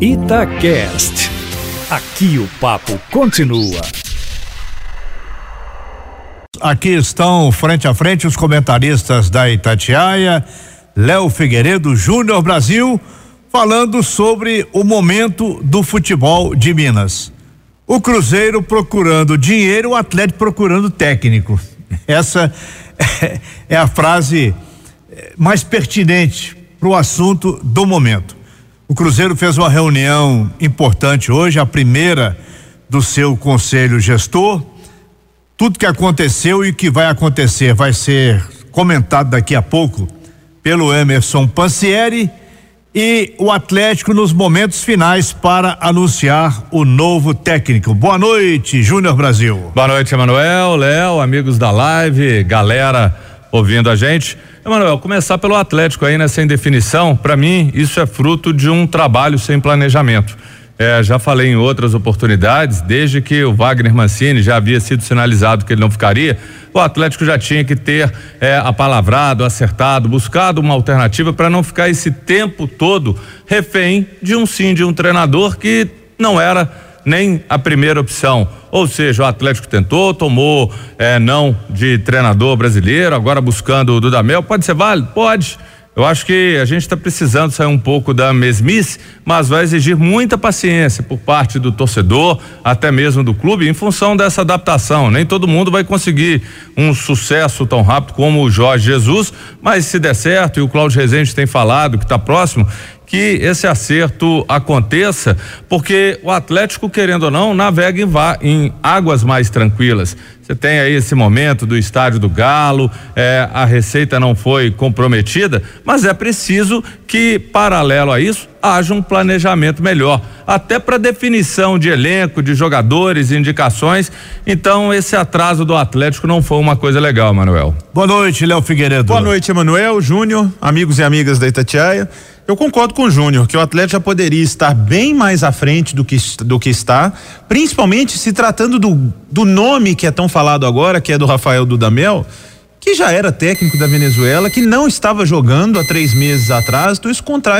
Itacast. Aqui o papo continua. Aqui estão frente a frente os comentaristas da Itatiaia, Léo Figueiredo, Júnior Brasil, falando sobre o momento do futebol de Minas. O Cruzeiro procurando dinheiro, o Atlético procurando técnico. Essa é a frase mais pertinente para o assunto do momento. O Cruzeiro fez uma reunião importante hoje, a primeira do seu conselho gestor. Tudo que aconteceu e que vai acontecer vai ser comentado daqui a pouco pelo Emerson Pansieri. E o Atlético nos momentos finais para anunciar o novo técnico. Boa noite, Júnior Brasil. Boa noite, Emanuel, Léo, amigos da live, galera ouvindo a gente. Emanuel, começar pelo Atlético aí nessa indefinição, para mim isso é fruto de um trabalho sem planejamento. Já falei em outras oportunidades, desde que o Wagner Mancini já havia sido sinalizado que ele não ficaria, o Atlético já tinha que ter apalavrado, acertado, buscado uma alternativa para não ficar esse tempo todo refém de um sim de um treinador que não era nem a primeira opção. Ou seja, o Atlético tentou, tomou não de treinador brasileiro, agora buscando o Dudamel. Pode ser válido? Pode. Eu acho que a gente está precisando sair um pouco da mesmice, mas vai exigir muita paciência por parte do torcedor, até mesmo do clube, em função dessa adaptação. Nem todo mundo vai conseguir um sucesso tão rápido como o Jorge Jesus, mas se der certo, e o Cláudio Rezende tem falado que está próximo, que esse acerto aconteça, porque o Atlético, querendo ou não, navega em águas mais tranquilas. Você tem aí esse momento do estádio do Galo, a receita não foi comprometida, mas é preciso que, paralelo a isso, haja um planejamento melhor, até para definição de elenco, de jogadores, indicações. Então, esse atraso do Atlético não foi uma coisa legal, Manuel. Boa noite, Léo Figueiredo. Boa noite, Emanuel, Júnior, amigos e amigas da Itatiaia. Eu concordo com o Júnior que o Atlético já poderia estar bem mais à frente do que está, principalmente se tratando do nome que é tão falado agora, que é do Rafael Dudamel, que já era técnico da Venezuela, que não estava jogando há 3 meses atrás. Então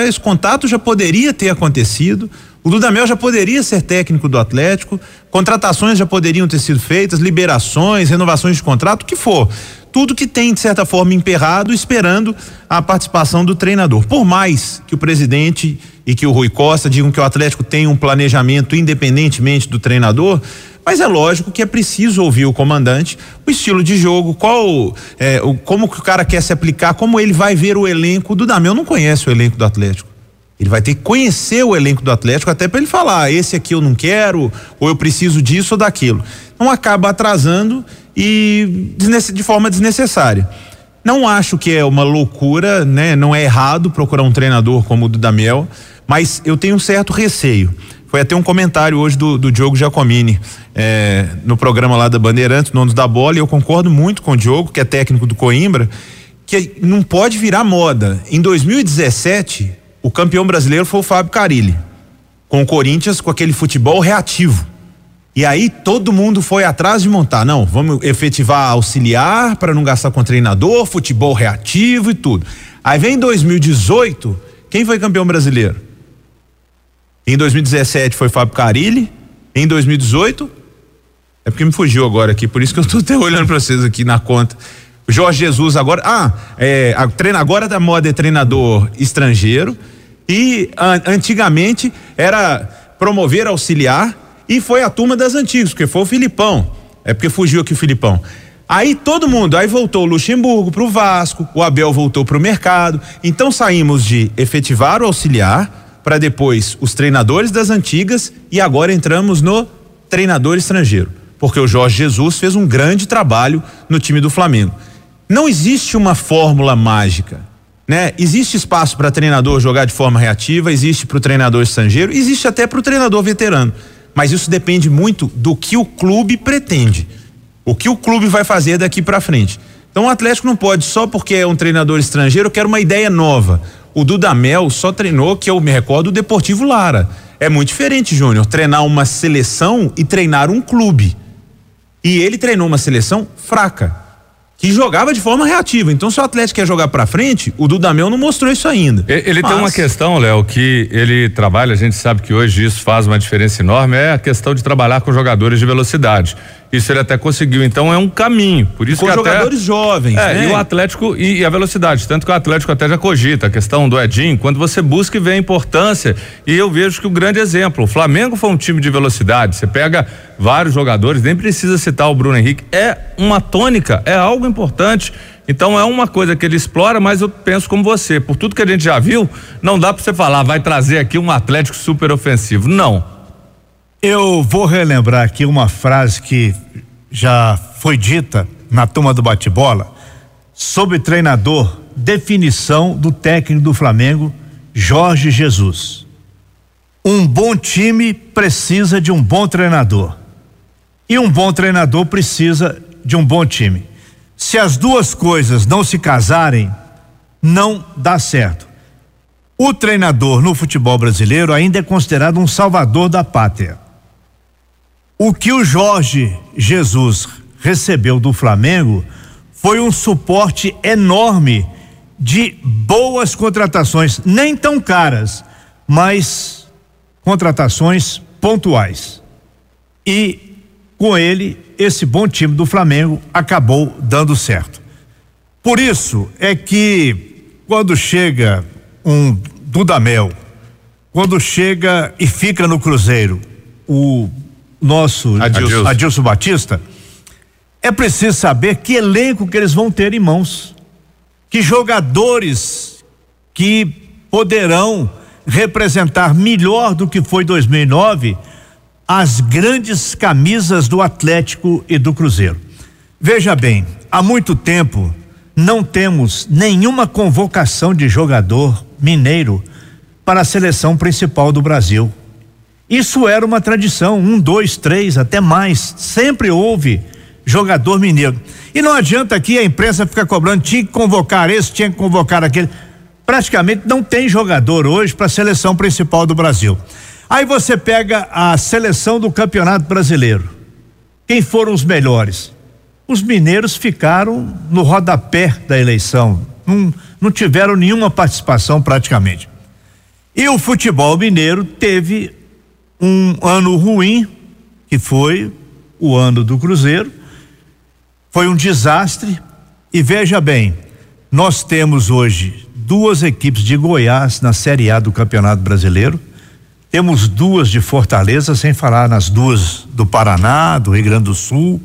esse contato já poderia ter acontecido, o Dudamel já poderia ser técnico do Atlético, contratações já poderiam ter sido feitas, liberações, renovações de contrato, o que for. Tudo que tem, de certa forma, emperrado, esperando a participação do treinador. Por mais que o presidente e que o Rui Costa digam que o Atlético tem um planejamento independentemente do treinador, mas é lógico que é preciso ouvir o comandante, o estilo de jogo, como que o cara quer se aplicar, como ele vai ver o elenco. O Dudamel não conhece o elenco do Atlético. Ele vai ter que conhecer o elenco do Atlético até para ele falar, esse aqui eu não quero, ou eu preciso disso ou daquilo. Então acaba atrasando e de forma desnecessária. Não acho que é uma loucura, né? Não é errado procurar um treinador como o Dudamel, mas eu tenho um certo receio. Foi até um comentário hoje do Diogo Giacomini no programa lá da Bandeirantes, Dono da Bola, e eu concordo muito com o Diogo, que é técnico do Coimbra, que não pode virar moda. Em 2017, o campeão brasileiro foi o Fábio Carille, com o Corinthians, com aquele futebol reativo. E aí todo mundo foi atrás de montar, não, vamos efetivar auxiliar para não gastar com treinador, futebol reativo e tudo. Aí vem 2018, quem foi campeão brasileiro? Em 2017 foi Fábio Carille, em 2018, é porque me fugiu agora aqui, por isso que eu tô até olhando para vocês aqui na conta. Jorge Jesus agora, agora da moda é treinador estrangeiro, e antigamente era promover auxiliar. E foi a turma das antigas, porque foi o Filipão. É porque fugiu aqui o Filipão. Aí todo mundo, aí voltou o Luxemburgo pro Vasco, o Abel voltou pro mercado. Então saímos de efetivar o auxiliar para depois os treinadores das antigas e agora entramos no treinador estrangeiro, porque o Jorge Jesus fez um grande trabalho no time do Flamengo. Não existe uma fórmula mágica, né? Existe espaço para treinador jogar de forma reativa, existe para o treinador estrangeiro, existe até para o treinador veterano. Mas isso depende muito do que o clube pretende, o que o clube vai fazer daqui para frente. Então o Atlético não pode, só porque é um treinador estrangeiro, quer uma ideia nova. O Dudamel só treinou, que eu me recordo, o Deportivo Lara. É muito diferente, Júnior, treinar uma seleção e treinar um clube. E ele treinou uma seleção fraca. que jogava de forma reativa. Então, se o Atlético quer jogar pra frente, o Dudamel não mostrou isso ainda. Ele tem uma questão, Léo, que ele trabalha, a gente sabe que hoje isso faz uma diferença enorme, é a questão de trabalhar com jogadores de velocidade. Isso ele até conseguiu, então é um caminho. Por isso com que jogadores até, jovens, né? E o Atlético e a velocidade, tanto que o Atlético até já cogita a questão do Edinho, quando você busca e vê a importância, e eu vejo que o grande exemplo, o Flamengo foi um time de velocidade, você pega vários jogadores, nem precisa citar o Bruno Henrique, é uma tônica, é algo importante. Então é uma coisa que ele explora, mas eu penso como você, por tudo que a gente já viu, não dá pra você falar, vai trazer aqui um Atlético super ofensivo, não. Eu vou relembrar aqui uma frase que já foi dita na turma do bate-bola sobre treinador, definição do técnico do Flamengo, Jorge Jesus. Um bom time precisa de um bom treinador e um bom treinador precisa de um bom time. Se as duas coisas não se casarem, não dá certo. O treinador no futebol brasileiro ainda é considerado um salvador da pátria. O que o Jorge Jesus recebeu do Flamengo foi um suporte enorme de boas contratações, nem tão caras, mas contratações pontuais. E com ele, esse bom time do Flamengo acabou dando certo. Por isso é que quando chega um Dudamel, quando chega e fica no Cruzeiro, o nosso Adilson Batista, é preciso saber que elenco que eles vão ter em mãos, que jogadores que poderão representar melhor do que foi 2009 as grandes camisas do Atlético e do Cruzeiro. Veja bem, há muito tempo não temos nenhuma convocação de jogador mineiro para a seleção principal do Brasil. Isso era uma tradição, 1, 2, 3, até mais, sempre houve jogador mineiro. E não adianta aqui a imprensa ficar cobrando, tinha que convocar esse, tinha que convocar aquele. Praticamente não tem jogador hoje para a seleção principal do Brasil. Aí você pega a seleção do Campeonato Brasileiro. Quem foram os melhores? Os mineiros ficaram no rodapé da eleição, não tiveram nenhuma participação praticamente. E o futebol mineiro teve um ano ruim, que foi o ano do Cruzeiro, foi um desastre. E veja bem, nós temos hoje 2 equipes de Goiás na Série A do Campeonato Brasileiro, temos 2 de Fortaleza, sem falar nas 2 do Paraná, do Rio Grande do Sul,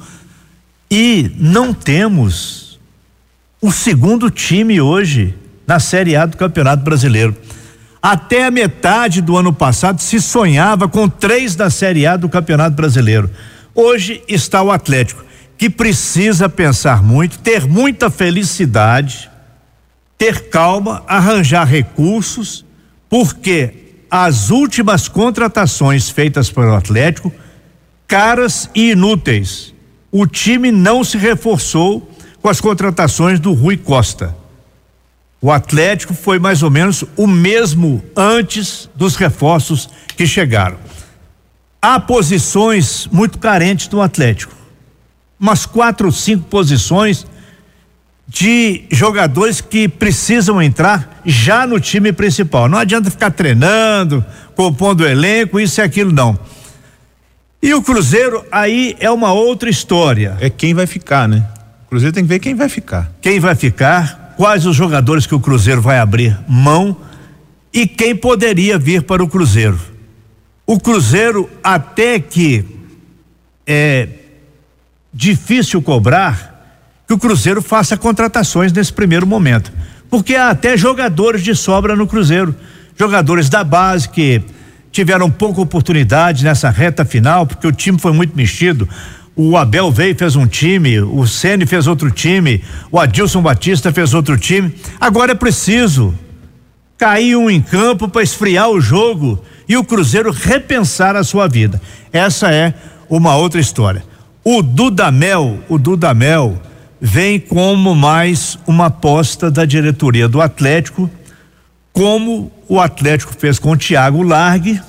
e não temos o segundo time hoje na Série A do Campeonato Brasileiro. Até a metade do ano passado se sonhava com 3 da Série A do Campeonato Brasileiro. Hoje está o Atlético, que precisa pensar muito, ter muita felicidade, ter calma, arranjar recursos, porque as últimas contratações feitas pelo Atlético, caras e inúteis. O time não se reforçou com as contratações do Rui Costa. O Atlético foi mais ou menos o mesmo antes dos reforços que chegaram. Há posições muito carentes do Atlético. Umas 4 ou 5 posições de jogadores que precisam entrar já no time principal. Não adianta ficar treinando, compondo elenco, isso e aquilo, não. E o Cruzeiro aí é uma outra história. É quem vai ficar, né? O Cruzeiro tem que ver quem vai ficar. Quem vai ficar, quais os jogadores que o Cruzeiro vai abrir mão e quem poderia vir para o Cruzeiro. O Cruzeiro, até que é difícil cobrar que o Cruzeiro faça contratações nesse primeiro momento, porque há até jogadores de sobra no Cruzeiro, jogadores da base que tiveram pouca oportunidade nessa reta final, porque o time foi muito mexido. O Abel veio e fez um time, o Ceni fez outro time, o Adilson Batista fez outro time. Agora é preciso cair um em campo para esfriar o jogo e o Cruzeiro repensar a sua vida. Essa é uma outra história. O Dudamel vem como mais uma aposta da diretoria do Atlético, como o Atlético fez com o Thiago Larghi,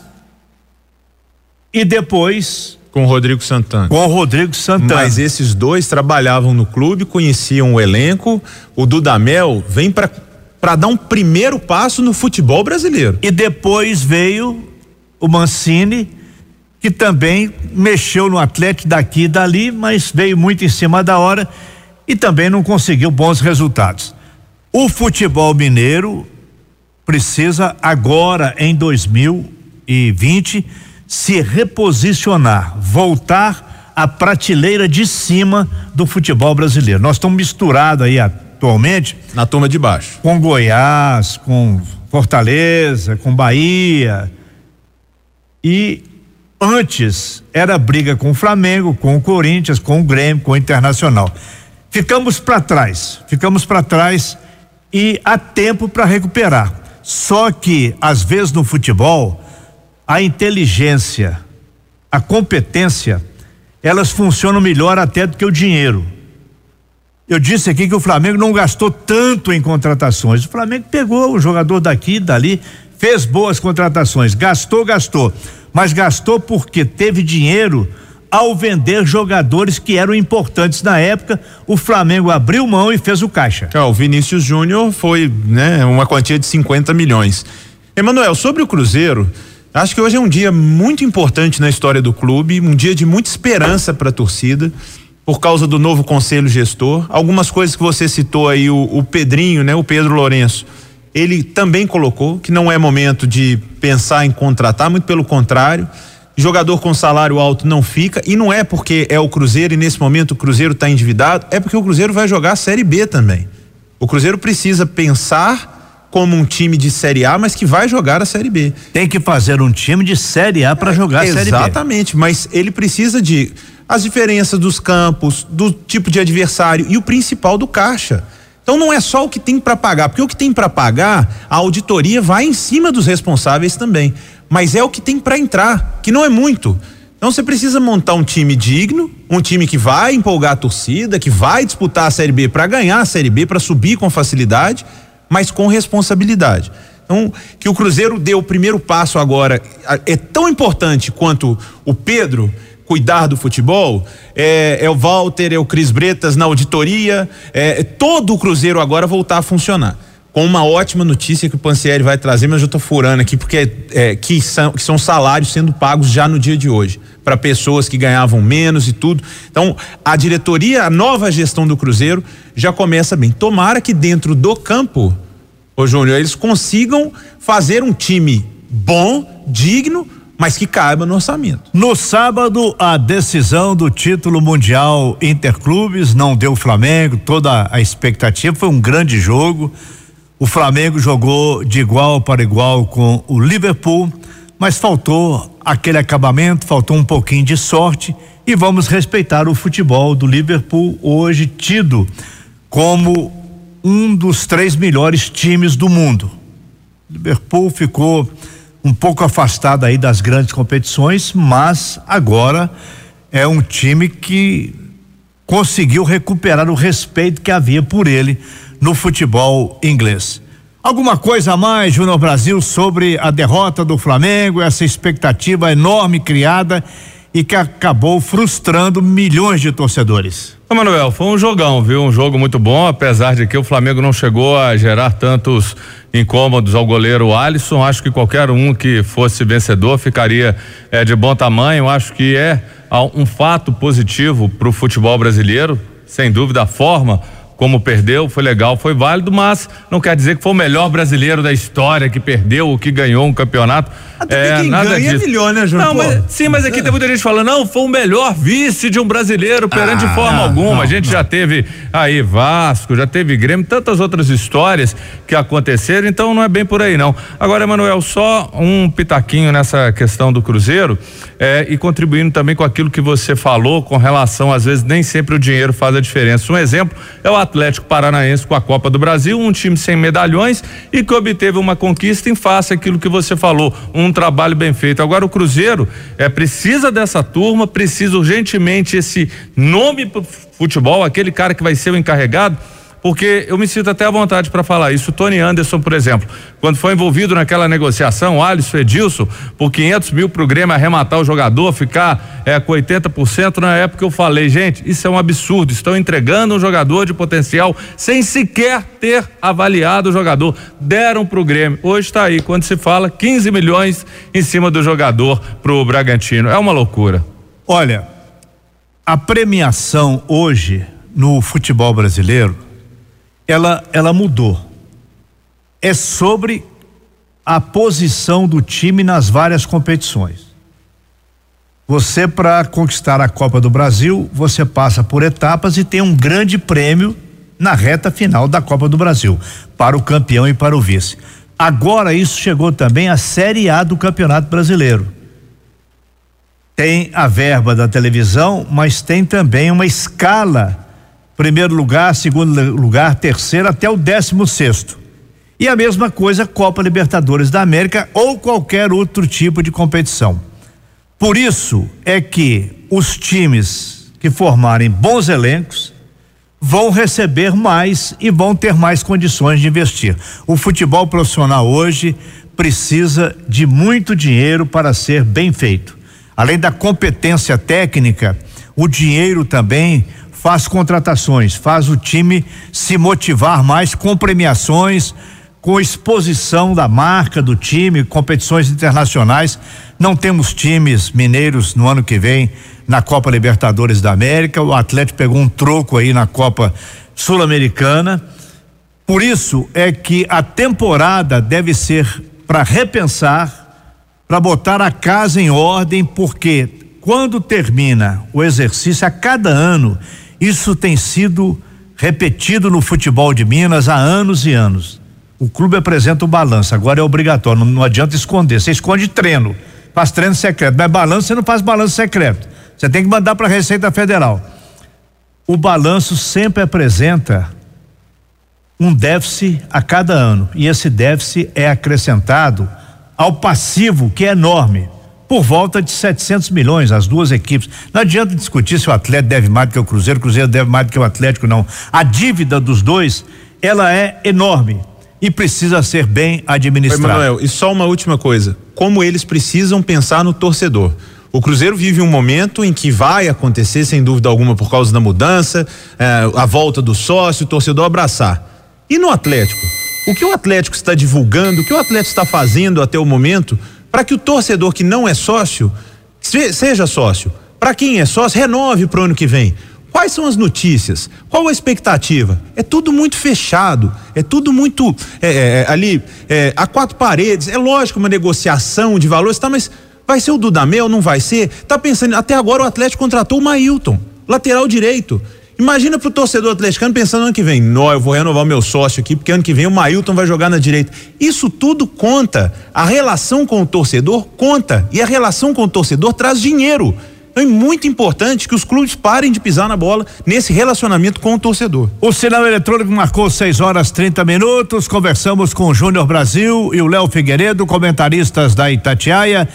e depois Com o Rodrigo Santana. Com o Rodrigo Santana. Mas esses dois trabalhavam no clube, conheciam o elenco. O Dudamel vem para dar um primeiro passo no futebol brasileiro. E depois veio o Mancini, que também mexeu no Atlético daqui e dali, mas veio muito em cima da hora e também não conseguiu bons resultados. O futebol mineiro precisa agora, em 2020, se reposicionar, voltar à prateleira de cima do futebol brasileiro. Nós estamos misturados aí atualmente. Na turma de baixo. Com Goiás, com Fortaleza, com Bahia. E antes era briga com o Flamengo, com o Corinthians, com o Grêmio, com o Internacional. Ficamos para trás e há tempo para recuperar. Só que, às vezes, no futebol, a inteligência, a competência, elas funcionam melhor até do que o dinheiro. Eu disse aqui que o Flamengo não gastou tanto em contratações. O Flamengo pegou o jogador daqui e dali, fez boas contratações, gastou, mas gastou porque teve dinheiro ao vender jogadores que eram importantes na época. O Flamengo abriu mão e fez o caixa. O Vinícius Júnior foi, uma quantia de 50 milhões. Emanuel, sobre o Cruzeiro, acho que hoje é um dia muito importante na história do clube, um dia de muita esperança para a torcida, por causa do novo conselho gestor. Algumas coisas que você citou aí, o Pedrinho, o Pedro Lourenço, ele também colocou que não é momento de pensar em contratar, muito pelo contrário. Jogador com salário alto não fica, e não é porque é o Cruzeiro e nesse momento o Cruzeiro está endividado, é porque o Cruzeiro vai jogar a Série B também. O Cruzeiro precisa pensar como um time de Série A, mas que vai jogar a Série B. Tem que fazer um time de Série A para jogar a Série B. Exatamente, mas ele precisa de as diferenças dos campos, do tipo de adversário e o principal do caixa. Então não é só o que tem para pagar, porque o que tem para pagar, a auditoria vai em cima dos responsáveis também, mas é o que tem para entrar, que não é muito. Então você precisa montar um time digno, um time que vai empolgar a torcida, que vai disputar a Série B para ganhar a Série B, para subir com facilidade, mas com responsabilidade. Então, que o Cruzeiro dê o primeiro passo agora é tão importante quanto o Pedro cuidar do futebol, é o Walter, é o Cris Bretas na auditoria, todo o Cruzeiro agora voltar a funcionar. Com uma ótima notícia que o Pansieri vai trazer, mas eu tô furando aqui, porque que são salários sendo pagos já no dia de hoje, para pessoas que ganhavam menos e tudo. Então, a diretoria, a nova gestão do Cruzeiro já começa bem. Tomara que dentro do campo, ô Júnior, eles consigam fazer um time bom, digno, mas que caiba no orçamento. No sábado, a decisão do título mundial interclubes, não deu o Flamengo, toda a expectativa, foi um grande jogo. O Flamengo jogou de igual para igual com o Liverpool, mas faltou aquele acabamento, faltou um pouquinho de sorte, e vamos respeitar o futebol do Liverpool, hoje tido como um dos 3 melhores times do mundo. O Liverpool ficou um pouco afastado aí das grandes competições, mas agora é um time que conseguiu recuperar o respeito que havia por ele no futebol inglês. Alguma coisa a mais, Júnior Brasil, sobre a derrota do Flamengo, essa expectativa enorme criada e que acabou frustrando milhões de torcedores? Manuel, foi um jogão, viu? Um jogo muito bom, apesar de que o Flamengo não chegou a gerar tantos incômodos ao goleiro Alisson. Acho que qualquer um que fosse vencedor ficaria de bom tamanho. Acho que é um fato positivo para o futebol brasileiro, sem dúvida. A forma como perdeu foi legal, foi válido, mas não quer dizer que foi o melhor brasileiro da história que perdeu ou que ganhou um campeonato. Até quem nada ganha disso. É melhor, né, João? Não, mas aqui tem muita gente falando, não, foi o melhor vice de um brasileiro perante forma alguma. A gente já teve aí Vasco, já teve Grêmio, tantas outras histórias que aconteceram, então não é bem por aí, não. Agora, Emanuel, só um pitaquinho nessa questão do Cruzeiro, e contribuindo também com aquilo que você falou com relação, às vezes, nem sempre o dinheiro faz a diferença. Um exemplo é o Atlético Paranaense com a Copa do Brasil, um time sem medalhões e que obteve uma conquista em face àquilo que você falou, um trabalho bem feito. Agora o Cruzeiro precisa dessa turma, precisa urgentemente esse nome pro futebol, aquele cara que vai ser o encarregado, porque eu me sinto até à vontade para falar isso. O Tony Anderson, por exemplo, quando foi envolvido naquela negociação, Alisson, Edilson, por 500 mil pro Grêmio arrematar o jogador, ficar com 80%, na época eu falei, gente, isso é um absurdo, estão entregando um jogador de potencial sem sequer ter avaliado o jogador, deram pro Grêmio, hoje está aí, quando se fala 15 milhões em cima do jogador pro Bragantino, é uma loucura. Olha, a premiação hoje no futebol brasileiro, ela mudou. É sobre a posição do time nas várias competições. Você, para conquistar a Copa do Brasil, você passa por etapas e tem um grande prêmio na reta final da Copa do Brasil, para o campeão e para o vice. Agora isso chegou também à Série A do Campeonato Brasileiro. Tem a verba da televisão, mas tem também uma escala, primeiro lugar, segundo lugar, terceiro até o 16º. E a mesma coisa Copa Libertadores da América ou qualquer outro tipo de competição. Por isso é que os times que formarem bons elencos vão receber mais e vão ter mais condições de investir. O futebol profissional hoje precisa de muito dinheiro para ser bem feito. Além da competência técnica, o dinheiro também faz contratações, faz o time se motivar mais com premiações, com exposição da marca do time, competições internacionais. Não temos times mineiros no ano que vem na Copa Libertadores da América. O Atlético pegou um troco aí na Copa Sul-Americana. Por isso é que a temporada deve ser para repensar, para botar a casa em ordem, porque quando termina o exercício, a cada ano, isso tem sido repetido no futebol de Minas há anos e anos. O clube apresenta o balanço, agora é obrigatório, não adianta esconder. Você esconde treino, faz treino secreto, mas balanço você não faz balanço secreto. Você tem que mandar para a Receita Federal. O balanço sempre apresenta um déficit a cada ano e esse déficit é acrescentado ao passivo, que é enorme, por volta de 700 milhões, as duas equipes. Não adianta discutir se o Atlético deve mais do que o Cruzeiro deve mais do que o Atlético, não. A dívida dos dois, ela é enorme e precisa ser bem administrada. Emanuel, e só uma última coisa, como eles precisam pensar no torcedor. O Cruzeiro vive um momento em que vai acontecer, sem dúvida alguma, por causa da mudança, a volta do sócio, o torcedor abraçar. E no Atlético? O que o Atlético está divulgando, o que o Atlético está fazendo até o momento para que o torcedor que não é sócio seja sócio? Para quem é sócio, renove para o ano que vem. Quais são as notícias? Qual a expectativa? É tudo muito fechado, é tudo muito a quatro paredes. É lógico, uma negociação de valores, tá, mas vai ser o Dudamel, não vai ser? Tá pensando, até agora o Atlético contratou o Maílton, lateral direito. Imagina pro torcedor atleticano pensando no ano que vem, não, eu vou renovar o meu sócio aqui, porque ano que vem o Maílton vai jogar na direita. Isso tudo conta, a relação com o torcedor conta, e a relação com o torcedor traz dinheiro. Então é muito importante que os clubes parem de pisar na bola nesse relacionamento com o torcedor. O sinal eletrônico marcou 6:30, conversamos com o Júnior Brasil e o Léo Figueiredo, comentaristas da Itatiaia.